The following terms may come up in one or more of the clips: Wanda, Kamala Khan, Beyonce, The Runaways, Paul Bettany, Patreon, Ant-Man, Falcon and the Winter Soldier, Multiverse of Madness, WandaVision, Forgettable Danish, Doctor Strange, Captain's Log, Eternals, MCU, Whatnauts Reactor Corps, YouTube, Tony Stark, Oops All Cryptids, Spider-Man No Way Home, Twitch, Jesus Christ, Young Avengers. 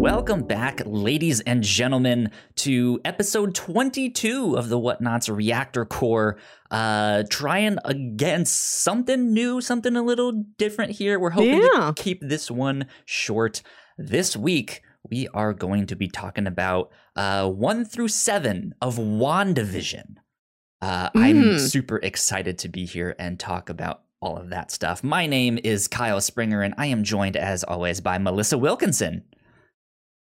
Welcome back, ladies and gentlemen, to episode 22 of the Whatnauts Reactor Corps. Trying again something new, something a little different here. We're hoping to keep this one short. This week, we are going to be talking about 1 through 7 of WandaVision. I'm super excited to be here and talk about all of that stuff. My name is Kyle Springer, and I am joined, as always, by Melissa Wilkinson.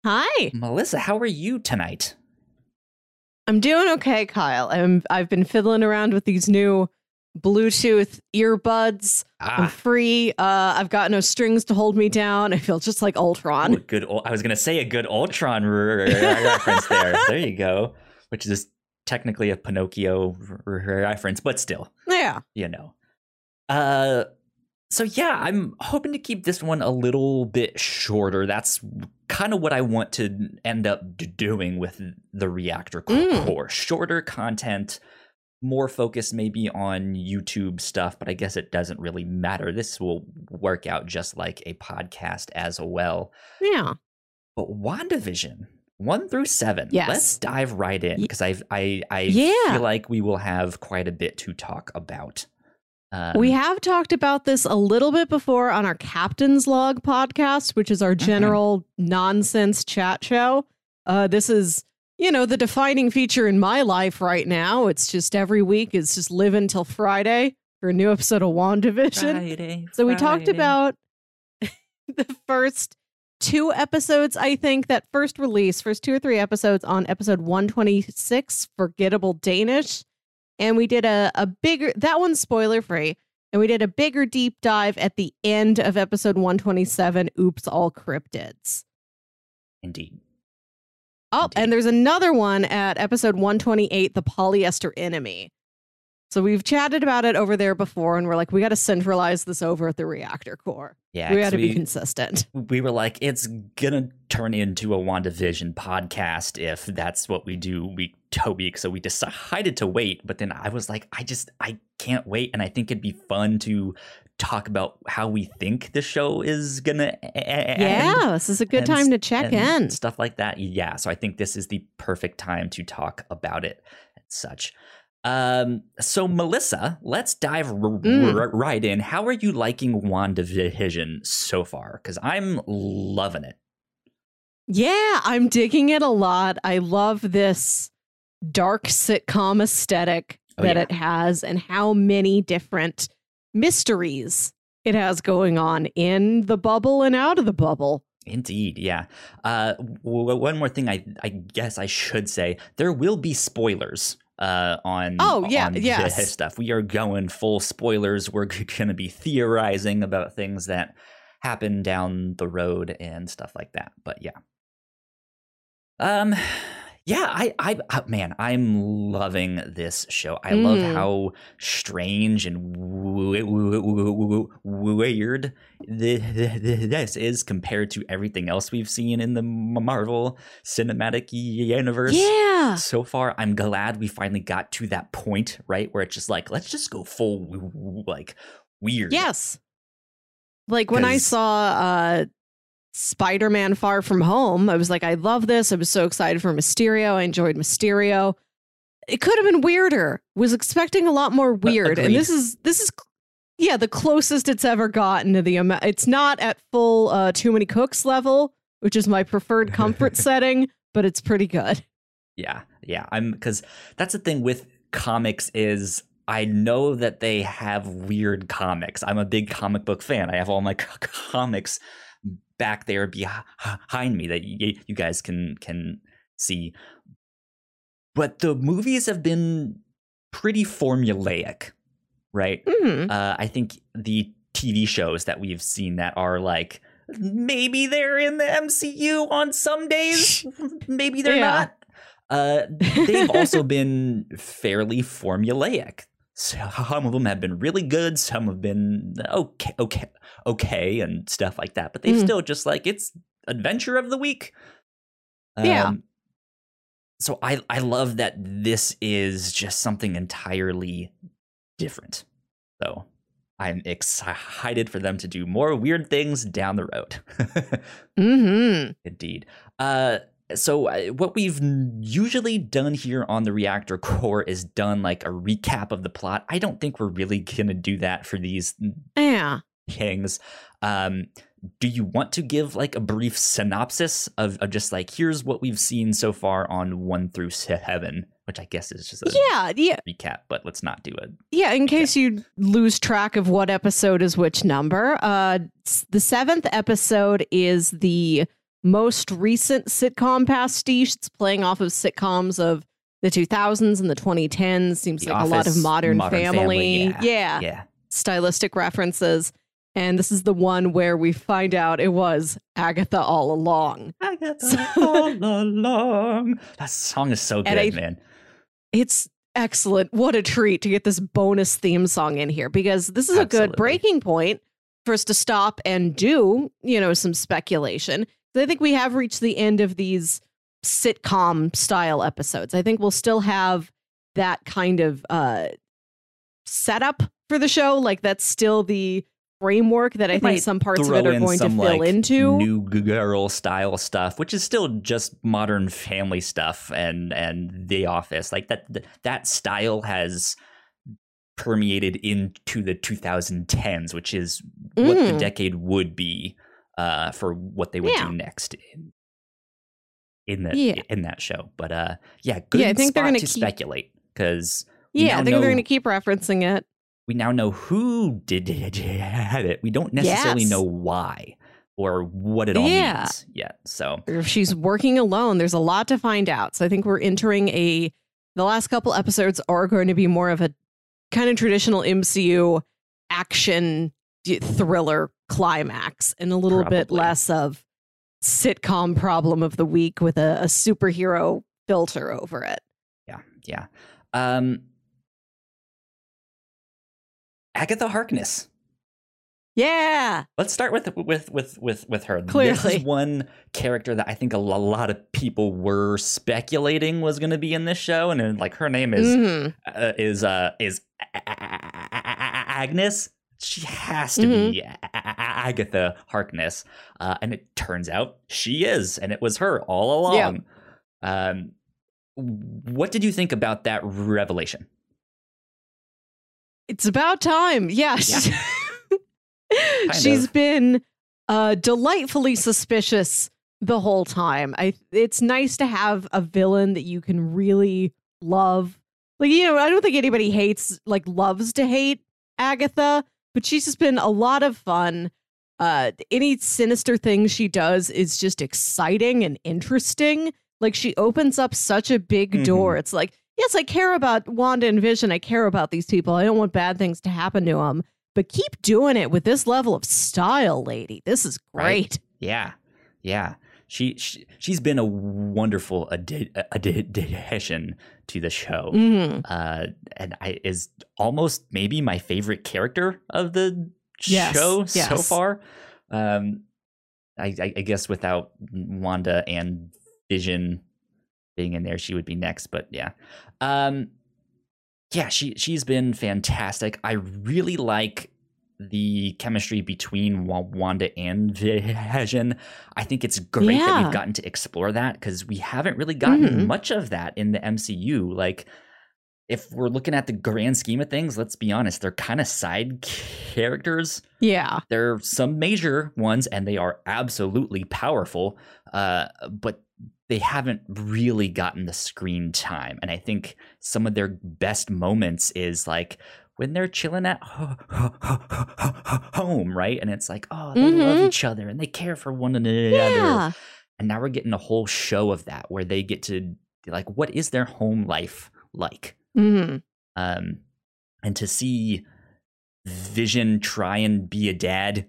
Hi. Melissa, how are you tonight? I'm doing okay, Kyle. I've been fiddling around with these new Bluetooth earbuds. I'm free. I've got no strings to hold me down. I feel just like Ultron. Ooh, I was going to say a good Ultron reference there. There you go. Which is technically a Pinocchio reference, but still. Yeah. You know. So yeah, I'm hoping to keep this one a little bit shorter. That's kind of what I want to end up doing with the Reactor Corps. Shorter content, more focus maybe on YouTube stuff, but I guess it doesn't really matter. This will work out just like a podcast as well. Yeah. But WandaVision 1 through 7. Yes. Let's dive right in, because I feel like we will have quite a bit to talk about. We have talked about this a little bit before on our Captain's Log podcast, which is our general nonsense chat show. This is, you know, the defining feature in my life right now. It's just every week is just live until Friday for a new episode of WandaVision. So we talked about the first two episodes, I think, that first release, first 2 or 3 episodes on episode 126, Forgettable Danish. And we did a bigger, that one's spoiler free. And we did a bigger deep dive at the end of episode 127, Oops All Cryptids. Indeed. Oh, indeed. And there's another one at episode 128, The Polyester Enemy. So we've chatted about it over there before, and we're like, we got to centralize this over at the Reactor Corps. Yeah, we got to be consistent. We were like, it's going to turn into a WandaVision podcast if that's what we do week to week. So we decided to wait. But then I was like, I can't wait. And I think it'd be fun to talk about how we think the show is going to end. Yeah, this is a good time to check in. Stuff like that. Yeah. So I think this is the perfect time to talk about it and such. So Melissa, let's dive right in. How are you liking WandaVision so far? Because I'm loving it. Yeah, I'm digging it a lot. I love this dark sitcom aesthetic that it has, and how many different mysteries it has going on in the bubble and out of the bubble. Indeed, yeah. One more thing I guess I should say, there will be spoilers. This stuff. We are going full spoilers. We're going to be theorizing about things that happen down the road and stuff like that. But yeah. Man, I'm loving this show. I love how strange and weird this is compared to everything else we've seen in the Marvel Cinematic Universe. Yeah. So far, I'm glad we finally got to that point, right, where it's just like, let's just go full, like, weird. Yes. Like when I saw Spider-Man Far From Home, I was like, I love this. I was so excited for Mysterio. I enjoyed Mysterio. It could have been weirder. Was expecting a lot more weird. And this is the closest it's ever gotten to the amount. It's not at full Too Many Cooks level, which is my preferred comfort setting, but it's pretty good. Yeah. Because that's the thing with comics is, I know that they have weird comics. I'm a big comic book fan. I have all my comics back there behind me that you guys can see. But the movies have been pretty formulaic, right? Mm-hmm. I think the TV shows that we've seen that are like, maybe they're in the MCU on some days, maybe they're not. They've also been fairly formulaic. Some of them have been really good. Some have been okay, and stuff like that. But they've still just like, it's adventure of the week. So I love that this is just something entirely different, though. I'm excited for them to do more weird things down the road. Mm-hmm. Indeed. So what we've usually done here on the Reactor Corps is done like a recap of the plot. I don't think we're really going to do that for these things. Do you want to give like a brief synopsis of just like, here's what we've seen so far on 1 through 7, which I guess is just a recap, but let's not do it. Yeah. In case you lose track of what episode is which number, the 7th episode is the most recent sitcom pastiche. It's playing off of sitcoms of the 2000s and the 2010s. Seems the like Office, a lot of Modern Family. Yeah. Stylistic references. And this is the one where we find out it was Agatha all along. That song is so good, man. It's excellent. What a treat to get this bonus theme song in here, because this is a good breaking point for us to stop and do, you know, some speculation. I think we have reached the end of these sitcom style episodes. I think we'll still have that kind of setup for the show. Like that's still the framework that I think some parts of it are going to fill into. New Girl style stuff, which is still just Modern Family stuff and The Office. Like that style has permeated into the 2010s, which is what the decade would be for what they would do next in that show. But I think they're gonna speculate, because I think they're gonna keep referencing it. We now know who did it. We don't necessarily know why or what it all means yet. So if she's working alone, there's a lot to find out. So I think we're entering the last couple episodes are going to be more of a kind of traditional MCU action thriller climax, and a little bit less of sitcom problem of the week with a superhero filter over it. Yeah. Agatha Harkness. Yeah. Let's start with her. Clearly. This is one character that I think a lot of people were speculating was going to be in this show, and then, like, her name is Agnes. She has to be Agatha Harkness, and it turns out she is, and it was her all along. Yeah. What did you think about that revelation? It's about time. Yeah. She's been delightfully suspicious the whole time. It's nice to have a villain that you can really love. Like, you know, I don't think anybody loves to hate Agatha, but she's just been a lot of fun. Any sinister thing she does is just exciting and interesting. Like, she opens up such a big door. It's like, yes, I care about Wanda and Vision. I care about these people. I don't want bad things to happen to them. But keep doing it with this level of style, lady. This is great. Right. Yeah. She's been a wonderful addition to the show, and is almost maybe my favorite character of the show so far. I guess without Wanda and Vision being in there, she would be next. But she's been fantastic. I really like the chemistry between Wanda and Vision. I think it's great that we've gotten to explore that, because we haven't really gotten much of that in the MCU. Like, if we're looking at the grand scheme of things, let's be honest, they're kind of side characters. Yeah. They're some major ones, and they are absolutely powerful, but they haven't really gotten the screen time. And I think some of their best moments is like when they're chilling at home, right? And it's like, oh, they love each other and they care for one another. Yeah. And now we're getting a whole show of that, where they get to, like, what is their home life like? Mm-hmm. And to see Vision try and be a dad,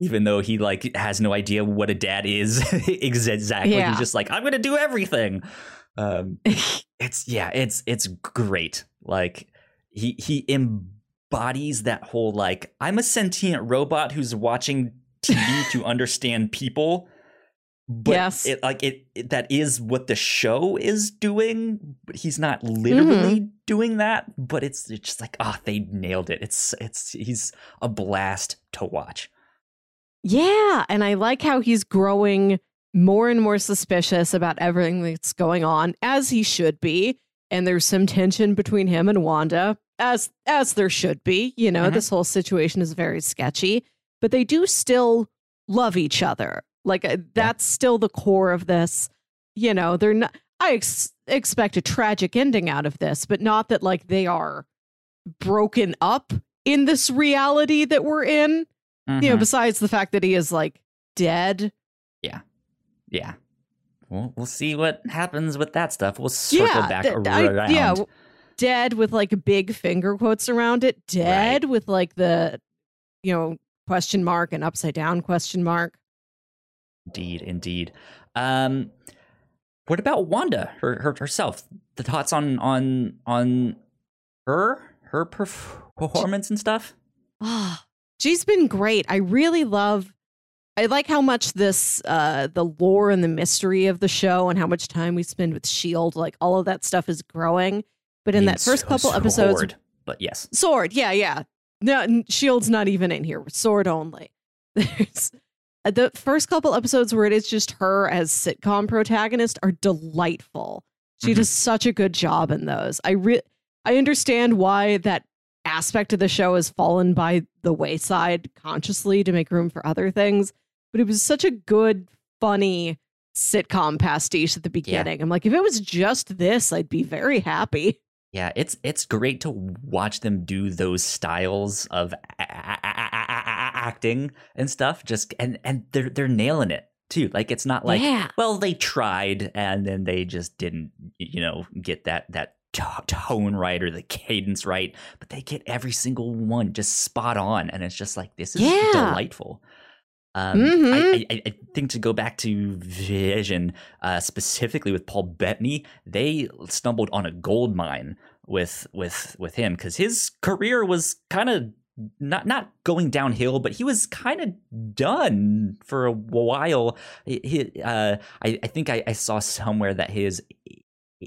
even though he, like, has no idea what a dad is. Exactly. Yeah. He's just like, I'm going to do everything. It's great. Like, he embodies that whole, like, I'm a sentient robot who's watching TV to understand people. But yes. it that is what the show is doing. He's not literally doing that, but it's just like, ah, oh, they nailed it. He's a blast to watch. Yeah, and I like how he's growing more and more suspicious about everything that's going on, as he should be. And there's some tension between him and Wanda, as there should be. You know, this whole situation is very sketchy, but they do still love each other. Like, that's still the core of this. You know, they're not, I expect a tragic ending out of this, but not that, like, they are broken up in this reality that we're in. You know, besides the fact that he is, like, dead. Yeah. Yeah. We'll see what happens with that stuff. We'll circle back around. Dead with, like, big finger quotes around it. Dead with, like, the, you know, question mark and upside down question mark. Indeed, indeed. What about Wanda herself? The thoughts on her performance and stuff? Oh, she's been great. I like how much this the lore and the mystery of the show and how much time we spend with S.H.I.E.L.D., like, all of that stuff is growing. But in that first couple episodes, SWORD, but yes. SWORD, yeah. No, S.H.I.E.L.D.'s not even in here. SWORD only. The first couple episodes where it is just her as sitcom protagonist are delightful. She does such a good job in those. I understand why that aspect of the show has fallen by the wayside consciously to make room for other things, but it was such a good, funny sitcom pastiche at the beginning. Yeah. I'm like, if it was just this, I'd be very happy. Yeah, it's great to watch them do those styles of acting and stuff, just and they're nailing it too. Like, it's not like, well, they tried and then they just didn't, you know, get that tone right or the cadence right, but they get every single one just spot on, and it's just like, this is delightful. I think, to go back to Vision, specifically with Paul Bettany, they stumbled on a gold mine with him, because his career was kind of not going downhill, but he was kind of done for a while. I think I saw somewhere that his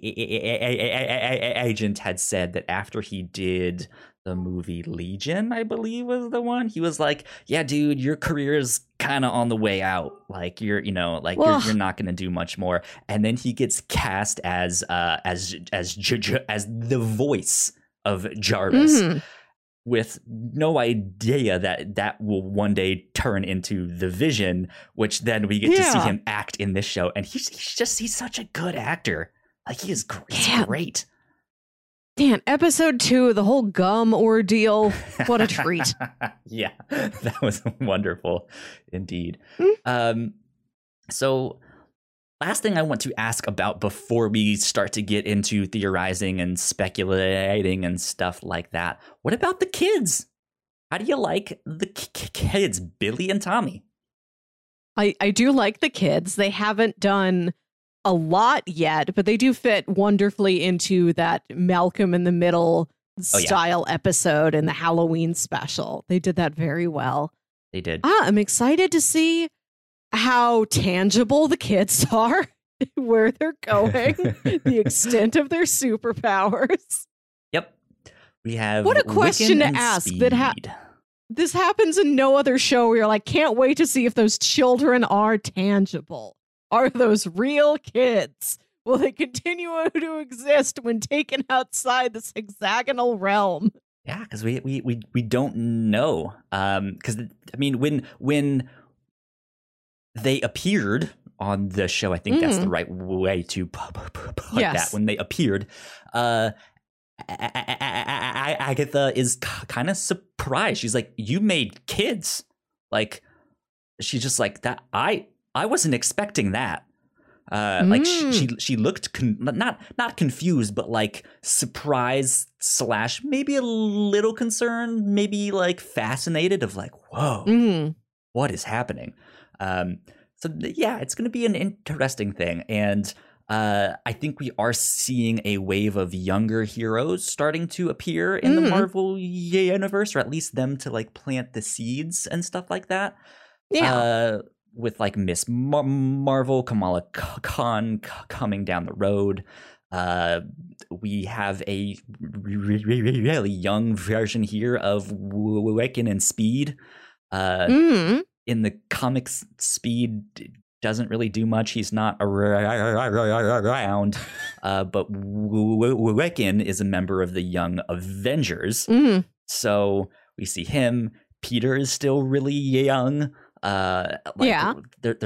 agent had said that after he did the movie Legion, I believe was the one, he was like, yeah, dude, your career is kind of on the way out. Like, you're not going to do much more. And then he gets cast as the voice of Jarvis, with no idea that will one day turn into the Vision, which then we get to see him act in this show. And he's such a good actor. Like, he is great. Damn, episode 2, the whole gum ordeal. What a treat. Yeah, that was wonderful indeed. So last thing I want to ask about before we start to get into theorizing and speculating and stuff like that. What about the kids? How do you like the kids, Billy and Tommy? I do like the kids. They haven't done a lot yet, but they do fit wonderfully into that Malcolm in the Middle style episode in the Halloween special. They did that very well. They did. I'm excited to see how tangible the kids are, where they're going, the extent of their superpowers. Yep. We have what a question to ask. Speed. This happens in no other show where you're like, can't wait to see if those children are tangible. Are those real kids? Will they continue to exist when taken outside this hexagonal realm? Yeah, because we don't know. Because I mean, when they appeared on the show, I think that's the right way to put that. When they appeared, Agatha is kind of surprised. She's like, "You made kids!" Like, she's just like that. I wasn't expecting that. Like, she looked not confused, but like surprised / maybe a little concerned, maybe like fascinated of like, whoa, what is happening? So yeah, it's going to be an interesting thing. And I think we are seeing a wave of younger heroes starting to appear in the Marvel universe, or at least them to like plant the seeds and stuff like that. Yeah. with like Miss Marvel, Kamala Khan coming down the road. We have a really young version here of Wiccan and Speed. In the comics, Speed doesn't really do much. He's not around, but Wiccan is a member of the Young Avengers. So we see him. Peter is still really young. They're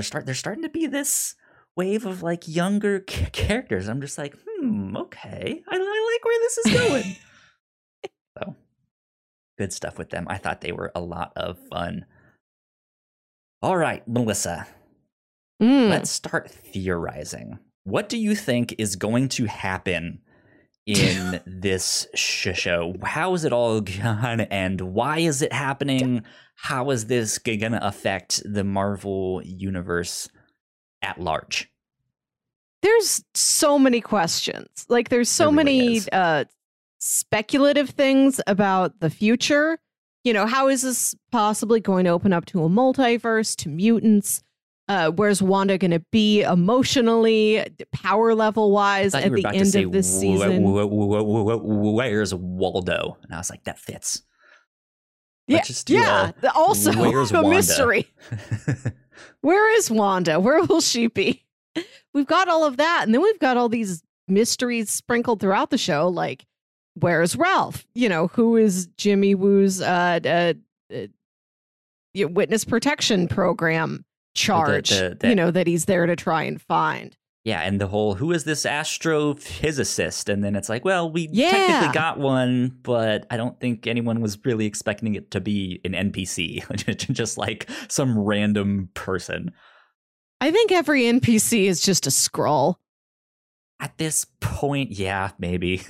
starting to be this wave of like younger characters. I'm just like, okay, I like where this is going. So good stuff with them. I thought they were a lot of fun. All right, Melissa, let's start theorizing. What do you think is going to happen in this show? How is it all gonna end? Why is it happening? How is this gonna affect the Marvel universe at large? There's so many questions. Like, there's so many speculative things about the future. You know, how is this possibly going to open up to a multiverse, to mutants? Where's Wanda going to be emotionally, power level wise at the end of this season? Where's Waldo? And I was like, that fits. Also, a mystery. Where is Wanda? Where will she be? We've got all of that. And then we've got all these mysteries sprinkled throughout the show. Like, where's Ralph? You know, who is Jimmy Woo's witness protection program charge, you know, that he's there to try and find? Yeah, and the whole, who is this astrophysicist? And then it's like, well, we technically got one, but I don't think anyone was really expecting it to be an NPC, just like some random person. I think every NPC is just a Skrull. At this point, yeah, maybe.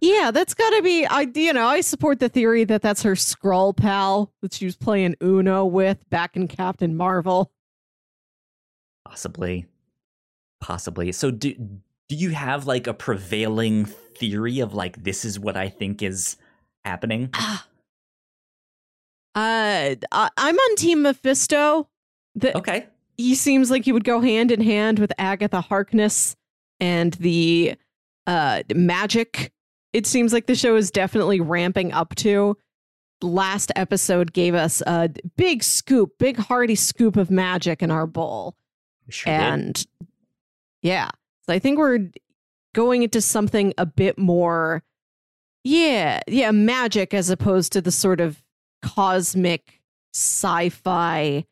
Yeah, that's got to be, I support the theory that that's her Skrull pal that she was playing Uno with back in Captain Marvel. Possibly. So do you have like a prevailing theory of like, this is what I think is happening? I'm on Team Mephisto. Okay. He seems like he would go hand in hand with Agatha Harkness and the magic. It seems like the show is definitely ramping up to. Last episode gave us a big scoop, big hearty scoop of magic in our bowl. Sure and did. Yeah, so I think we're going into something a bit more, magic as opposed to the sort of cosmic sci-fi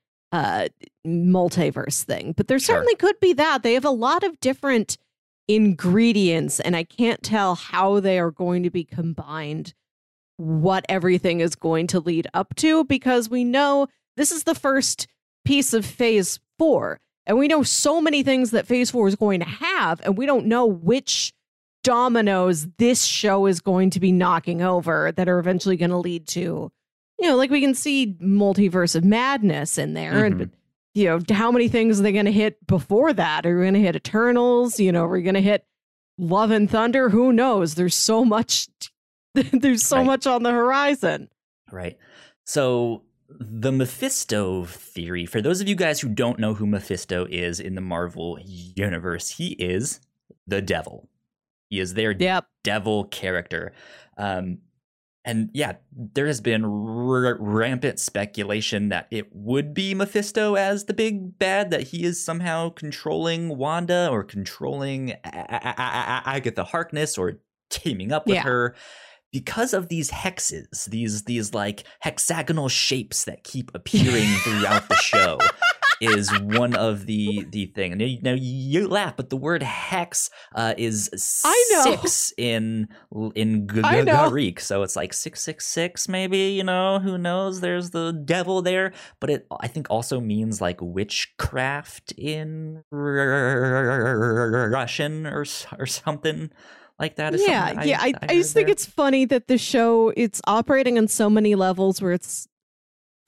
multiverse thing. But there certainly could be that. They have a lot of different ingredients, and I can't tell how they are going to be combined, what everything is going to lead up to, because we know this is the first piece of Phase Four. And we know so many things that Phase 4 is going to have, and we don't know which dominoes this show is going to be knocking over that are eventually going to lead to, you know, like we can see Multiverse of Madness in there. And, you know, how many things are they going to hit before that? Are we going to hit Eternals? You know, are we going to hit Love and Thunder? Who knows? There's so much. There's so much on the horizon. Right. So the Mephisto theory, for those of you guys who don't know who Mephisto is in the Marvel universe, he is the devil. He is their devil character. And yeah, there has been rampant speculation that it would be Mephisto as the big bad, that he is somehow controlling Wanda or controlling Agatha Harkness or teaming up with her. Because of these hexes, these like hexagonal shapes that keep appearing throughout the show is one of the thing. Now you laugh, but the word hex is six in Greek, so it's like 666 maybe, you know, who knows? There's the devil there, but it I think also means like witchcraft in Russian or something. Like that is I just think it's funny that the show, it's operating on so many levels where it's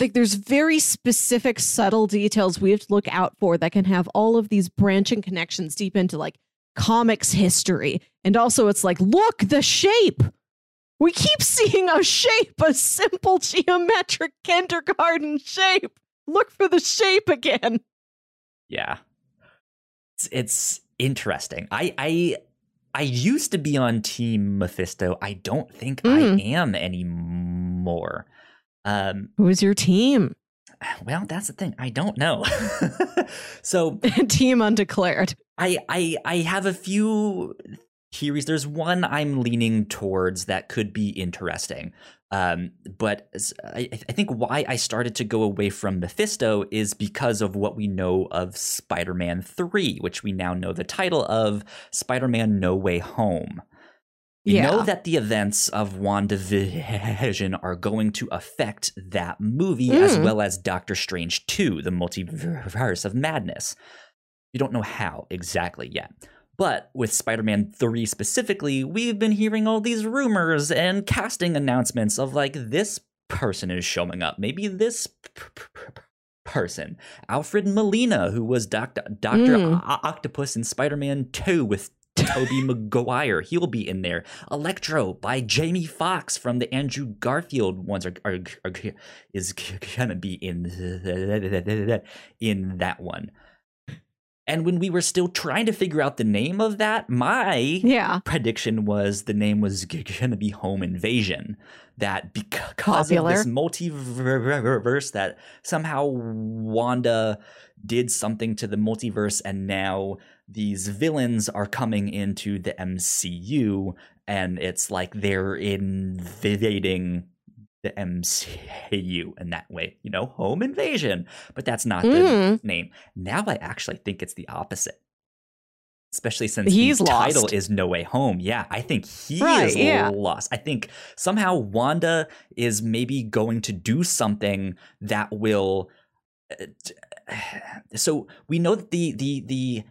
like there's very specific subtle details we have to look out for that can have all of these branching connections deep into like comics history. And also it's like, look, the shape. We keep seeing a shape, a simple geometric kindergarten shape. Look for the shape again. Yeah. It's interesting. I used to be on Team Mephisto. I don't think I am anymore. Who is your team? Well, that's the thing. I don't know. So team undeclared. I have a few theories. There's one I'm leaning towards that could be interesting. But I think why I started to go away from Mephisto is because of what we know of Spider-Man 3, which we now know the title of Spider-Man No Way Home. You know that the events of WandaVision are going to affect that movie, as well as Doctor Strange 2, the Multiverse of Madness. You don't know how exactly yet. But with Spider-Man 3 specifically, we've been hearing all these rumors and casting announcements of, like, this person is showing up. Maybe this person. Alfred Molina, who was Dr. Octopus in Spider-Man 2 with Toby McGuire. He'll be in there. Electro by Jamie Foxx from the Andrew Garfield ones is going to be in that one. And when we were still trying to figure out the name of that, my prediction was the name was going to be Home Invasion. That because of this multiverse, that somehow Wanda did something to the multiverse, and now these villains are coming into the MCU, and it's like they're invading the MCU in that way, you know, Home Invasion. But that's not the name. Now I actually think it's the opposite, especially since his title is No Way Home. Yeah, I think he is lost. I think somehow Wanda is maybe going to do something that will. So we know that the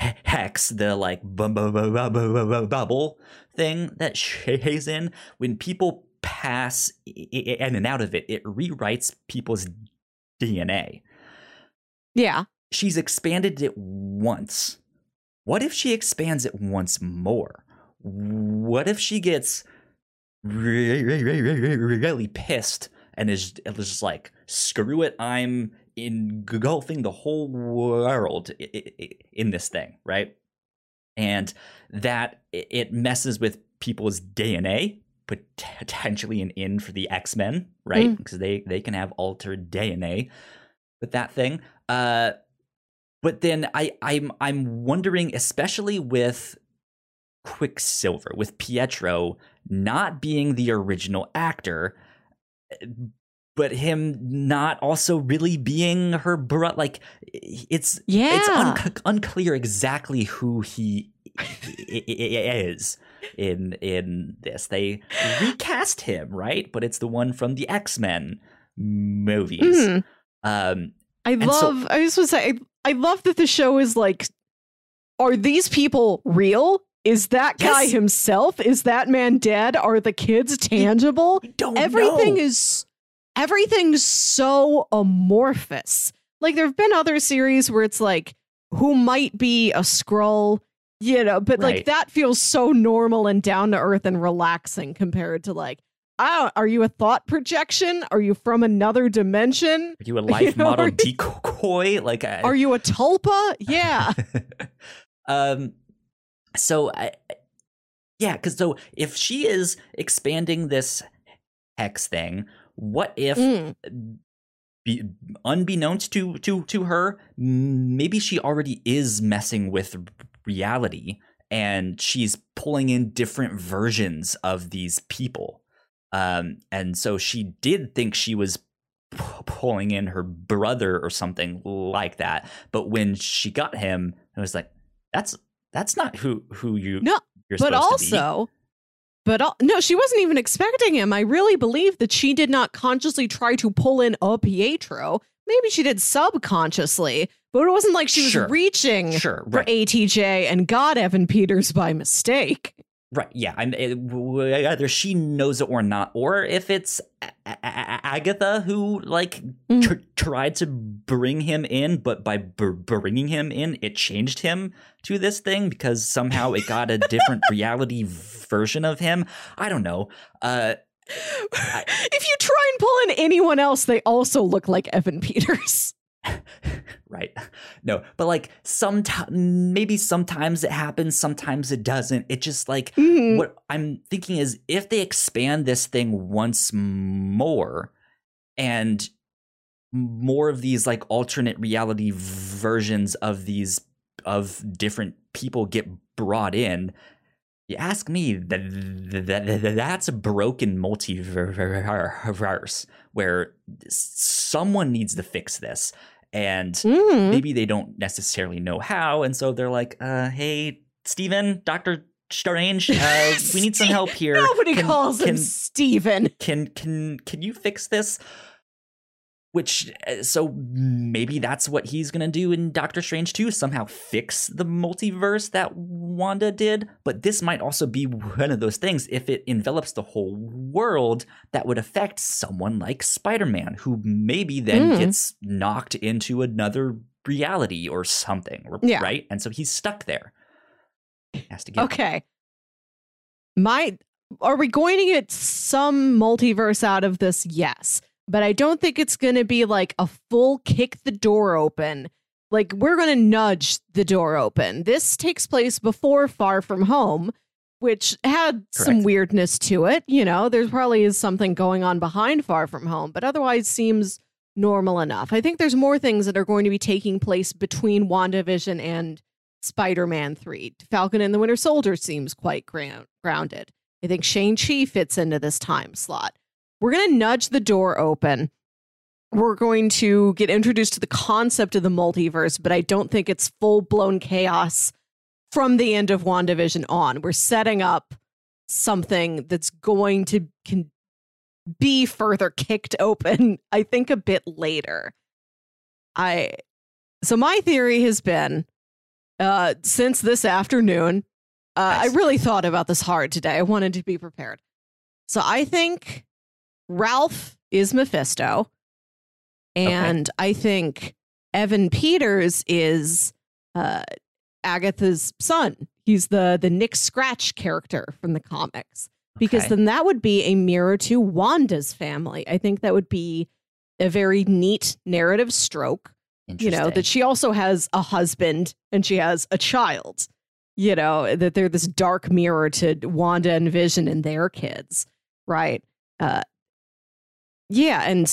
hex, the like bubble thing that Shay's in, when people pass in and out of it, it rewrites people's DNA. Yeah. She's expanded it once. What if she expands it once more? What if she gets really pissed and is just like, screw it, I'm engulfing the whole world in this thing, right? And that it messes with people's DNA, potentially an in for the X-Men, right? Because they can have altered DNA with that thing. But then I'm wondering, especially with Quicksilver, with Pietro not being the original actor, but him not also really being her brother. Like, it's unclear exactly who he is in this. They recast him, right? But it's the one from the X-Men movies. I was going to say, I love that the show is like, are these people real? Is that guy himself? Is that man dead? Are the kids tangible? I don't know. Everything's so amorphous. Like, there have been other series where it's like, who might be a Skrull, you know, but like that feels so normal and down to earth and relaxing compared to like, oh, are you a thought projection? Are you from another dimension? Are you a life model decoy? Like, are you a tulpa? Yeah. So if she is expanding this hex thing, what if, unbeknownst to her, maybe she already is messing with reality, and she's pulling in different versions of these people. And so she did think she was pulling in her brother or something like that. But when she got him, it was like, that's not who you. No, you're supposed to be. But no, she wasn't even expecting him. I really believe that she did not consciously try to pull in a Pietro. Maybe she did subconsciously, but it wasn't like she was reaching for ATJ and got Evan Peters by mistake. Right. Yeah. Either she knows it or not, or if it's Agatha who like tried to bring him in, but by bringing him in, it changed him to this thing because somehow it got a different reality version of him. I don't know. If you try and pull in anyone else, they also look like Evan Peters. Right. No, but like sometimes it happens, sometimes it doesn't. It just like what I'm thinking is if they expand this thing once more and more of these like alternate reality versions of these of different people get brought in, you ask me that's a broken multiverse where someone needs to fix this. And maybe they don't necessarily know how. And so they're like, hey, Steven, Dr. Strange, we need some help here. Nobody calls him Steven. Can you fix this? Which, so maybe that's what he's going to do in Doctor Strange 2, somehow fix the multiverse that Wanda did. But this might also be one of those things, if it envelops the whole world, that would affect someone like Spider-Man, who maybe then gets knocked into another reality or something, right? And so he's stuck there. He has to get okay. Are we going to get some multiverse out of this? Yes. But I don't think it's going to be like a full kick the door open. Like, we're going to nudge the door open. This takes place before Far From Home, which had some weirdness to it. You know, there probably is something going on behind Far From Home, but otherwise seems normal enough. I think there's more things that are going to be taking place between WandaVision and Spider-Man 3. Falcon and the Winter Soldier seems quite grounded. I think Shang-Chi fits into this time slot. We're going to nudge the door open. We're going to get introduced to the concept of the multiverse, but I don't think it's full-blown chaos from the end of WandaVision on. We're setting up something that's going to be further kicked open, I think, a bit later. So my theory has been, since this afternoon, I really thought about this hard today. I wanted to be prepared. So I think Ralph is Mephisto, and I think Evan Peters is Agatha's son. He's the Nick Scratch character from the comics, because then that would be a mirror to Wanda's family. I think that would be a very neat narrative stroke, you know, that she also has a husband and she has a child, you know, that they're this dark mirror to Wanda and Vision and their kids. Right. Yeah, and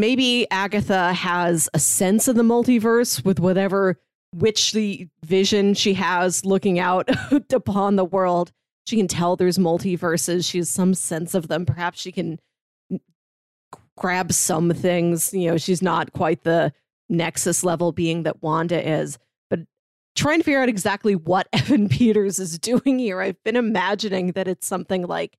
maybe Agatha has a sense of the multiverse with whatever witchly vision she has looking out upon the world. She can tell there's multiverses. She has some sense of them. Perhaps she can grab some things. You know, she's not quite the Nexus level being that Wanda is. But trying to figure out exactly what Evan Peters is doing here, I've been imagining that it's something like,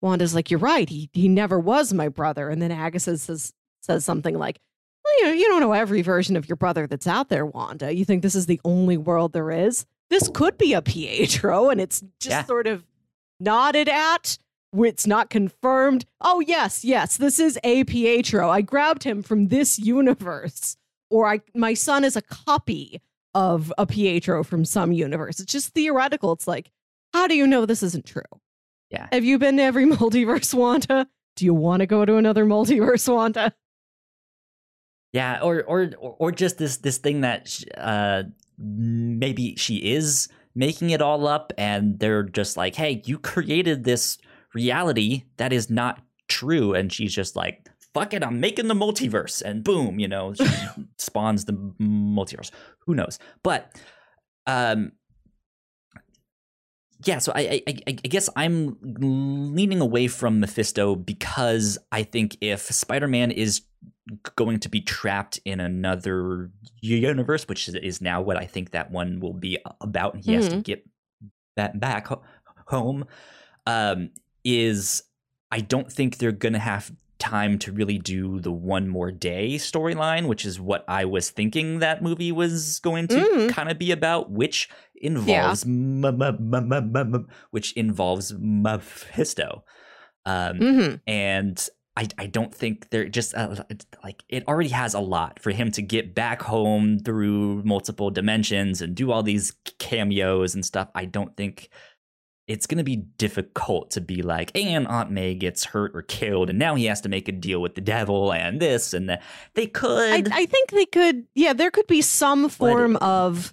Wanda's like, you're right, he never was my brother. And then Agatha says something like, well, you don't know every version of your brother that's out there, Wanda. You think this is the only world there is? This could be a Pietro, and it's just sort of nodded at. It's not confirmed. Oh, yes, this is a Pietro. I grabbed him from this universe. Or my son is a copy of a Pietro from some universe. It's just theoretical. It's like, how do you know this isn't true? Yeah. Have you been to every multiverse, Wanda? Do you want to go to another multiverse, Wanda? Yeah, or just this thing that maybe she is making it all up, and they're just like, hey, you created this reality that is not true, and she's just like, fuck it, I'm making the multiverse, and boom, you know, she spawns the multiverse. Who knows? But yeah, so I guess I'm leaning away from Mephisto because I think if Spider-Man is going to be trapped in another universe, which is now what I think that one will be about, and he has to get that back home, is I don't think they're going to have time to really do the One More Day storyline, which is what I was thinking that movie was going to kind of be about, which involves Mephisto. And I don't think they're just like, it already has a lot for him to get back home through multiple dimensions and do all these cameos and stuff. I don't think it's going to be difficult to be like, and Aunt May gets hurt or killed, and now he has to make a deal with the devil and this and that. They could. I think they could. Yeah, there could be some form of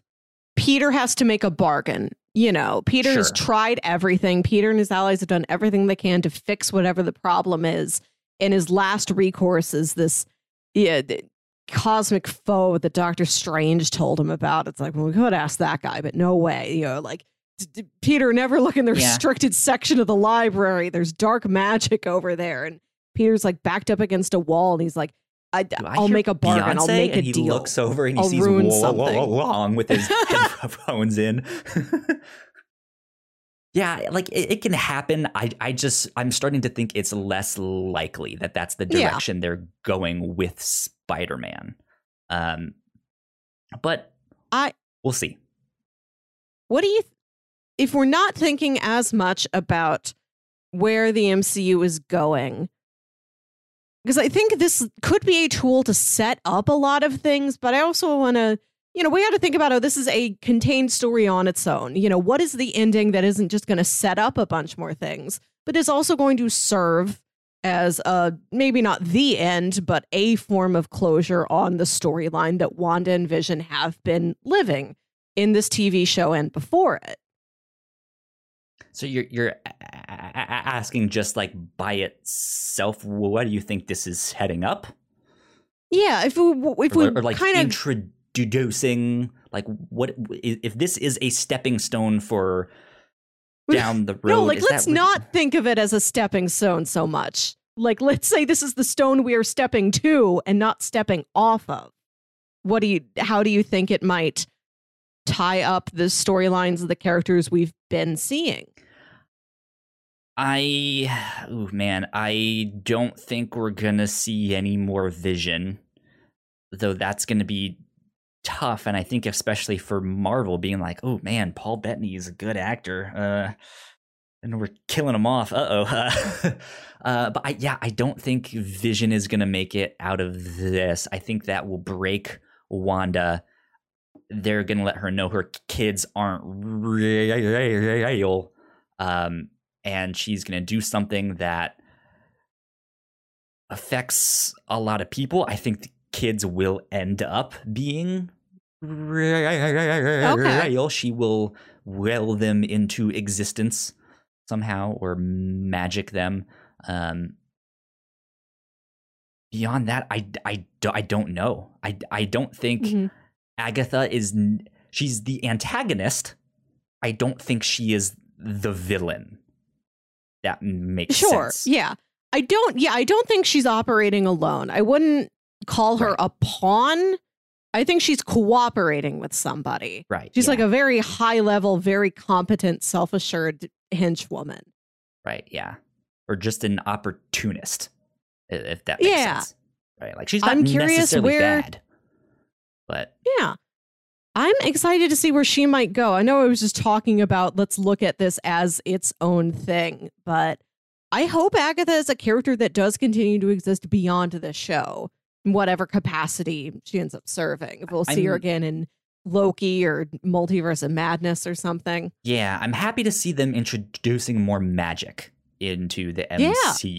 Peter has to make a bargain. You know, Peter has tried everything. Peter and his allies have done everything they can to fix whatever the problem is. And his last recourse is this cosmic foe that Doctor Strange told him about. It's like, well, we could ask that guy, but no way. You know, like, Peter, never look in the restricted section of the library. There's dark magic over there. And Peter's like backed up against a wall. And he's like, I'll make a bargain. Beyonce? I'll make a deal. He looks over and he sees Wong with his headphones in. Yeah, like it can happen. I'm starting to think it's less likely that that's the direction they're going with Spider-Man. But we'll see. What do you, if we're not thinking as much about where the MCU is going, because I think this could be a tool to set up a lot of things, but I also want to, you know, we got to think about, oh, this is a contained story on its own. You know, what is the ending that isn't just going to set up a bunch more things, but is also going to serve as a, maybe not the end, but a form of closure on the storyline that Wanda and Vision have been living in this TV show and before it. So you're asking just like by itself, what do you think this is heading up? Yeah, if we like kind of introducing, like, what if this is a stepping stone for down the road? No, like, let's not think of it as a stepping stone so much. Like, let's say this is the stone we are stepping to and not stepping off of. What do you? How do you think it might tie up the storylines of the characters we've been seeing? I don't think we're gonna see any more Vision, though that's gonna be tough. And I think especially for Marvel being like, oh man, Paul Bettany is a good actor, and we're killing him off. But I don't think Vision is gonna make it out of this. I think that will break Wanda. They're going to let her know her kids aren't real. And she's going to do something that affects a lot of people. I think the kids will end up being real. She will will them into existence somehow or magic them. Beyond that, I don't know. I don't think... Mm-hmm. Agatha is, she's the antagonist. I don't think she is the villain. That makes sense. Sure, yeah. I don't think she's operating alone. I wouldn't call her a pawn. I think she's cooperating with somebody. Right. She's like a very high level, very competent, self-assured henchwoman. Right, yeah. Or just an opportunist, if that makes sense. Right, like she's not necessarily bad. But yeah, I'm excited to see where she might go. I know I was just talking about let's look at this as its own thing, but I hope Agatha is a character that does continue to exist beyond this show in whatever capacity she ends up serving. We'll see her again in Loki or Multiverse of Madness or something. Yeah, I'm happy to see them introducing more magic into the MCU.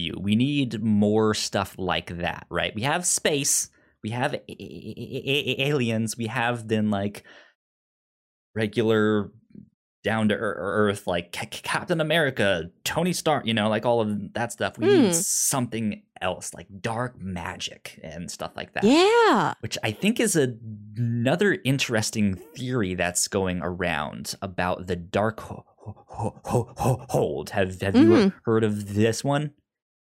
Yeah. We need more stuff like that, right? We have space. We have aliens. We have then like regular down to earth, like Captain America, Tony Stark, you know, like all of that stuff. We need something else like dark magic and stuff like that. Yeah. Which I think is another interesting theory that's going around about the dark hold. Have you heard of this one?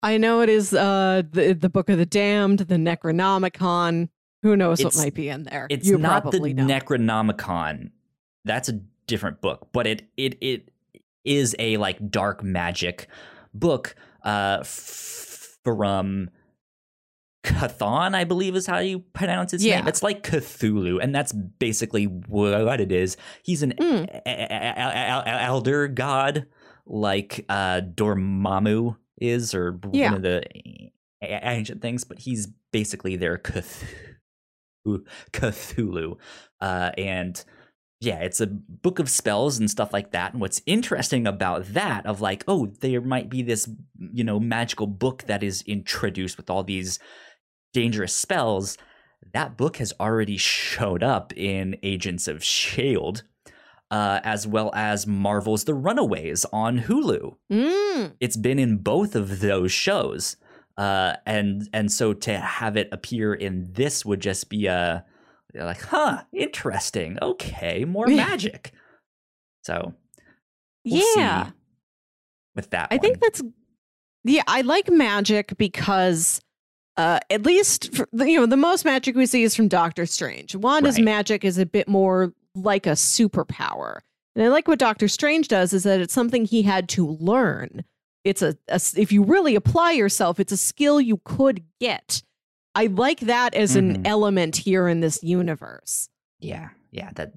I know it is the Book of the Damned, the Necronomicon. Who knows what might be in there? It's not the Necronomicon. That's a different book, but it is a like dark magic book from Cthon, I believe is how you pronounce his name. It's like Cthulhu, and that's basically what it is. He's an elder god, like Dormammu is, or one of the ancient things, but he's basically their Cthulhu, and Yeah, it's a book of spells and stuff like that. And what's interesting about that of like, oh, there might be this, you know, magical book that is introduced with all these dangerous spells. That book has already showed up in Agents of S.H.I.E.L.D., as well as Marvel's The Runaways on Hulu. Mm. It's been in both of those shows. And so to have it appear in this would just be a... They're like, huh, interesting. Okay, more magic. So, we'll see with that one. I think that's, yeah, I like magic because at least, for, you know, the most magic we see is from Doctor Strange. Wanda's magic is a bit more like a superpower. And I like what Doctor Strange does is that it's something he had to learn. It's a if you really apply yourself, it's a skill you could get. I like that as an element here in this universe. Yeah, yeah. That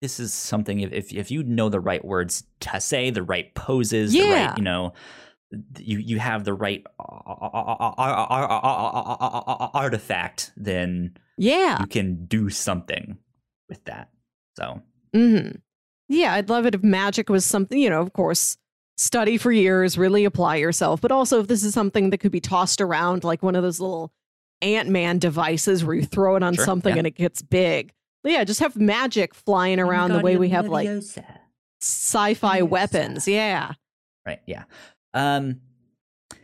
this is something if you know the right words to say, the right poses, the right, you know, you have the right artifact, then you can do something with that. So yeah, I'd love it if magic was something, you know, of course. Study for years, really apply yourself, but also if this is something that could be tossed around like one of those little Ant-Man devices where you throw it on something and it gets big. But yeah, just have magic flying around the way we have like sci-fi weapons. Yeah. Right. Yeah.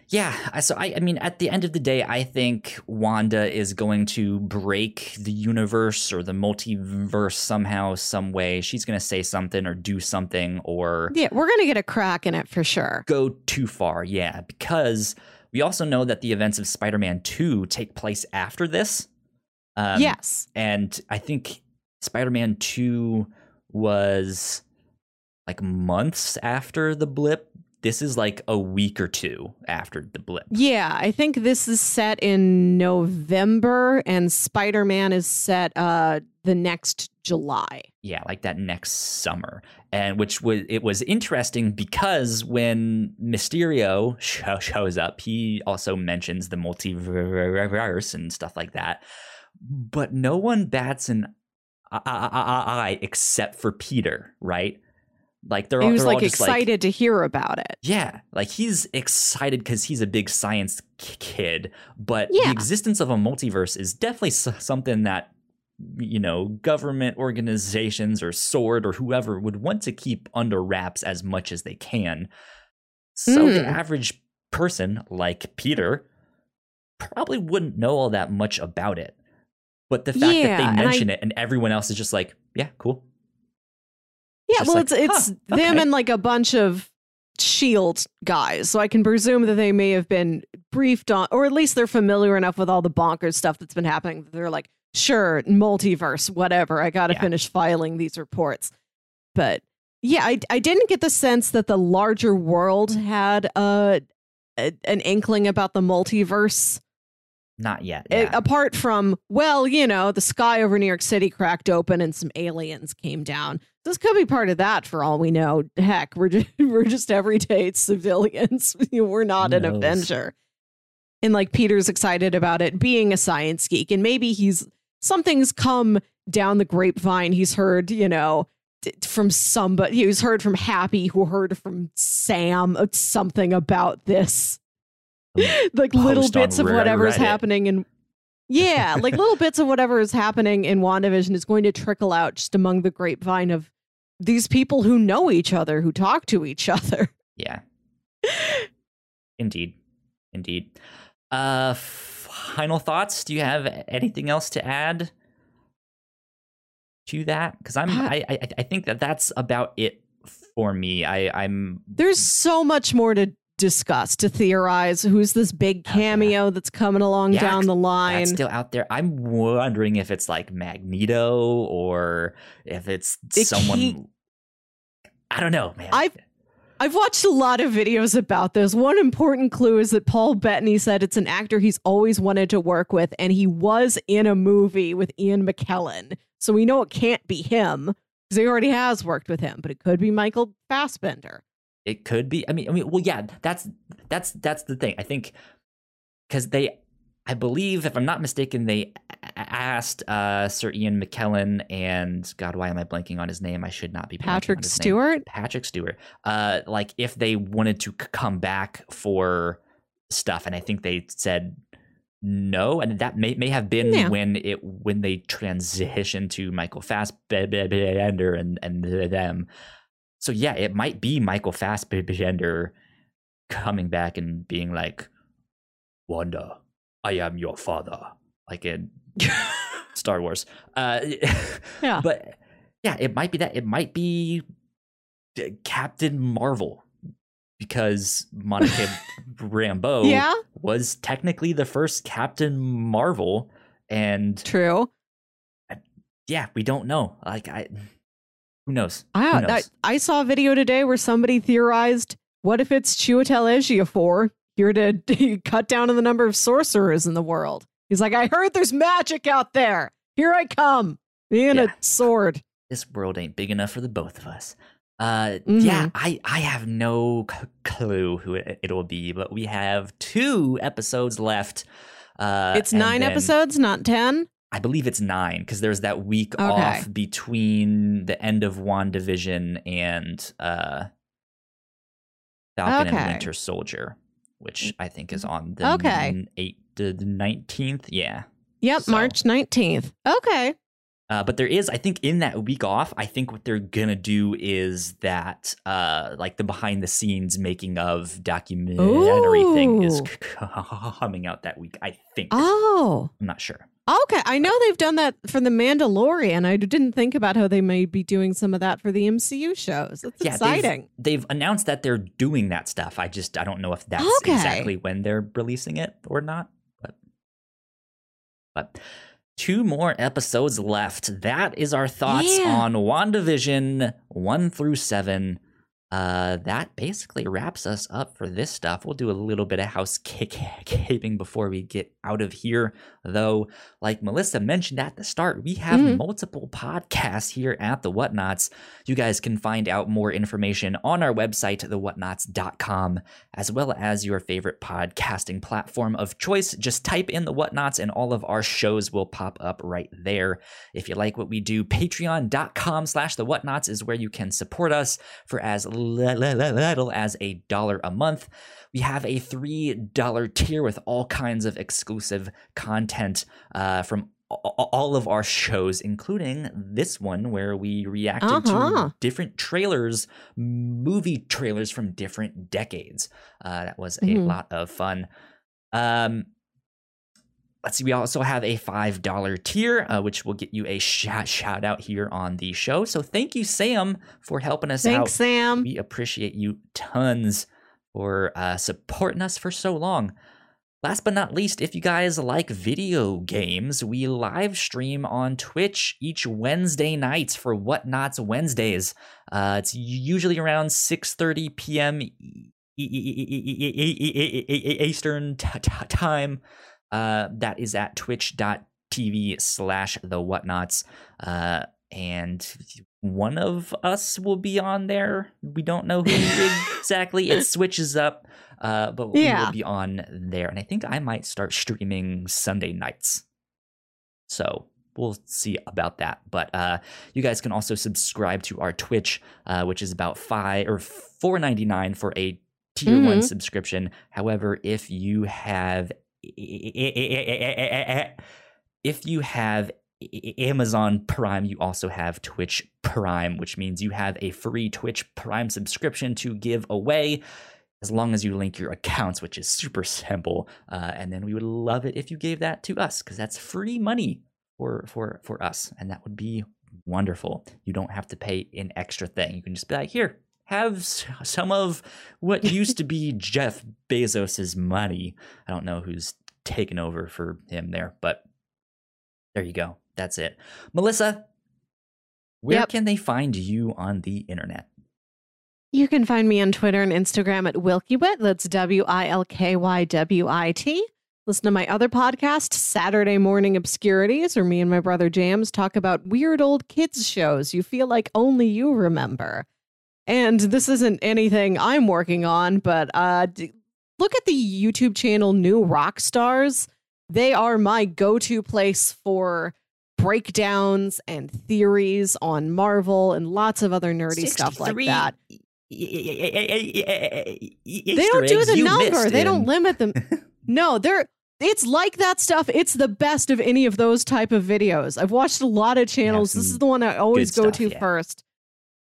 Yeah. So I mean, at the end of the day, I think Wanda is going to break the universe or the multiverse somehow, some way. She's going to say something or do something or we're going to get a crack in it for sure. Go too far. Yeah. Because we also know that the events of Spider-Man 2 take place after this. Yes. And I think Spider-Man 2 was like months after the blip. This is like a week or two after the blip. Yeah, I think this is set in November and Spider-Man is set the next July. Yeah, like that next summer. And which was, it was interesting because when Mysterio shows up, he also mentions the multiverse and stuff like that. But no one bats an eye except for Peter, right? Like they're all, he was like excited to hear about it. Yeah, like he's excited because he's a big science kid. But the existence of a multiverse is definitely something that, you know, government organizations or SWORD or whoever would want to keep under wraps as much as they can. So the average person like Peter probably wouldn't know all that much about it. But the fact that they mention it and everyone else is just like, yeah, cool. Yeah, well, like, it's them and like a bunch of S.H.I.E.L.D. guys. So I can presume that they may have been briefed on, or at least they're familiar enough with all the bonkers stuff that's been happening that they're like, sure, multiverse, whatever. I got to finish filing these reports. But yeah, I didn't get the sense that the larger world had an inkling about the multiverse. Not yet. Yeah. Apart from, well, you know, the sky over New York City cracked open and some aliens came down. This could be part of that for all we know. Heck, we're just everyday civilians. We're not an Avenger. And like Peter's excited about it being a science geek. And maybe something's come down the grapevine. He's heard, you know, from somebody who's heard from Happy, who heard from Sam something about this. Like little bits of whatever's happening in like little bits of whatever is happening in WandaVision is going to trickle out just among the grapevine of these people who know each other, who talk to each other. Yeah. Indeed. Indeed. Final thoughts. Do you have anything else to add to that? Because I think that that's about it for me. There's so much more to discuss, to theorize. Who's this big cameo that's coming along down the line? That's still out there. I'm wondering if it's like Magneto or if it's someone. I don't know, man. I've watched a lot of videos about this. One important clue is that Paul Bettany said it's an actor he's always wanted to work with, and he was in a movie with Ian McKellen. So we know it can't be him because he already has worked with him, but it could be Michael Fassbender. It could be. I mean, well, yeah, that's the thing. I think because they I believe, if I'm not mistaken, they asked Sir Ian McKellen and God, why am I blanking on his name? I should not be. Patrick Stewart. Like if they wanted to come back for stuff, and I think they said no, and that may have been when they transitioned to Michael Fassbender and them. So yeah, it might be Michael Fassbender coming back and being like, Wanda, I am your father, like in Star Wars. Yeah. But yeah, it might be that. It might be Captain Marvel, because Monica Rambeau was technically the first Captain Marvel, and true. Yeah, we don't know. Like, who knows? Who knows? I saw a video today where somebody theorized, what if it's Chiwetel Ejiofor? Here to cut down on the number of sorcerers in the world. He's like, I heard there's magic out there. Here I come, being a sword. This world ain't big enough for the both of us. Yeah, I have no clue who it will be, but we have 2 episodes left. It's 9 episodes, not 10? I believe it's 9, because there's that week off between the end of WandaVision and Falcon and Winter Soldier, which I think is on the 8th to the 19th. Yeah. Yep. So, March 19th. Okay. But there is, I think in that week off, I think what they're going to do is that like the behind the scenes making of documentary thing is coming out that week, I think. Oh, I'm not sure. Okay. I know they've done that for The Mandalorian. I didn't think about how they may be doing some of that for the MCU shows. That's exciting. They've announced that they're doing that stuff. I don't know if that's exactly when they're releasing it or not. But 2 more episodes left. That is our thoughts on WandaVision 1-7. That basically wraps us up for this stuff. We'll do a little bit of housekeeping before we get out of here, though. Like Melissa mentioned at the start, we have multiple podcasts here at The Whatnauts. You guys can find out more information on our website, thewhatnauts.com, as well as your favorite podcasting platform of choice. Just type in The Whatnauts and all of our shows will pop up right there. If you like what we do, patreon.com/thewhatnauts is where you can support us for as little as $1 a month. We have a $3 tier with all kinds of exclusive content from all of our shows, including this one where we reacted to different trailers, movie trailers from different decades. That was a lot of fun. Let's see, we also have a $5 tier, which will get you a shout out here on the show. So thank you, Sam, for helping us out. Thanks, Sam. We appreciate you tons for supporting us for so long. Last but not least, if you guys like video games, we live stream on Twitch each Wednesday night for Whatnauts Wednesdays. It's usually around 6:30 p.m. Eastern time. That is at twitch.tv/thewhatnauts. And one of us will be on there. We don't know who exactly. It switches up, but we will be on there. And I think I might start streaming Sunday nights. So we'll see about that. But you guys can also subscribe to our Twitch, which is about $4.99 for a tier 1 subscription. However, if you have Amazon Prime, you also have Twitch Prime, which means you have a free Twitch Prime subscription to give away as long as you link your accounts, which is super simple. And then we would love it if you gave that to us, because that's free money for us. And that would be wonderful. You don't have to pay an extra thing. You can just be like, here, have some of what used to be Jeff Bezos's money. I don't know who's taken over for him there, but there you go. That's it. Melissa, where can they find you on the internet? You can find me on Twitter and Instagram at Wilkywit. That's WILKYWIT. Listen to my other podcast, Saturday Morning Obscurities, where me and my brother James talk about weird old kids shows you feel like only you remember. And this isn't anything I'm working on, but look at the YouTube channel New Rock Stars. They are my go-to place for breakdowns and theories on Marvel and lots of other nerdy stuff like that. They don't do the number. They don't limit them. No, they're... It's like that stuff. It's the best of any of those type of videos. I've watched a lot of channels. This is the one I always go to first.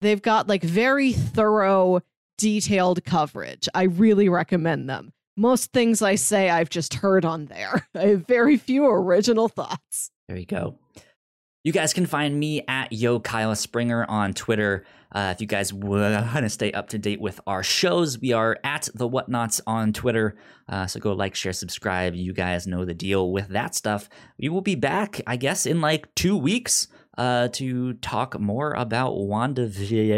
They've got like very thorough, detailed coverage. I really recommend them. Most things I say, I've just heard on there. I have very few original thoughts. There you go. You guys can find me at Yo Kyle Springer on Twitter. If you guys want to stay up to date with our shows, we are at The Whatnauts on Twitter. So go like, share, subscribe. You guys know the deal with that stuff. We will be back, I guess, in like 2 weeks to talk more about WandaVision.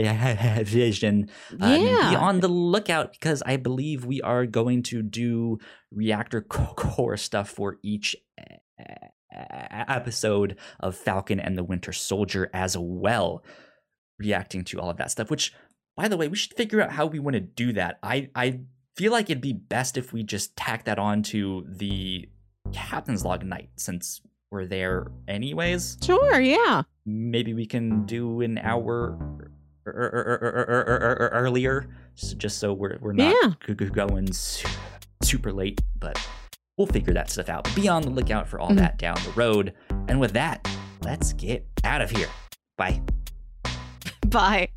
And be on the lookout because I believe we are going to do reactor core stuff for each episode of Falcon and the Winter Soldier as well. Reacting to all of that stuff, which, by the way, we should figure out how we want to do that. I feel like it'd be best if we just tack that on to the Captain's Log night since we're there anyways. Sure, yeah. Maybe we can do an hour earlier, just so we're not going super late, but we'll figure that stuff out. Be on the lookout for all that down the road. And with that, let's get out of here. Bye. Bye.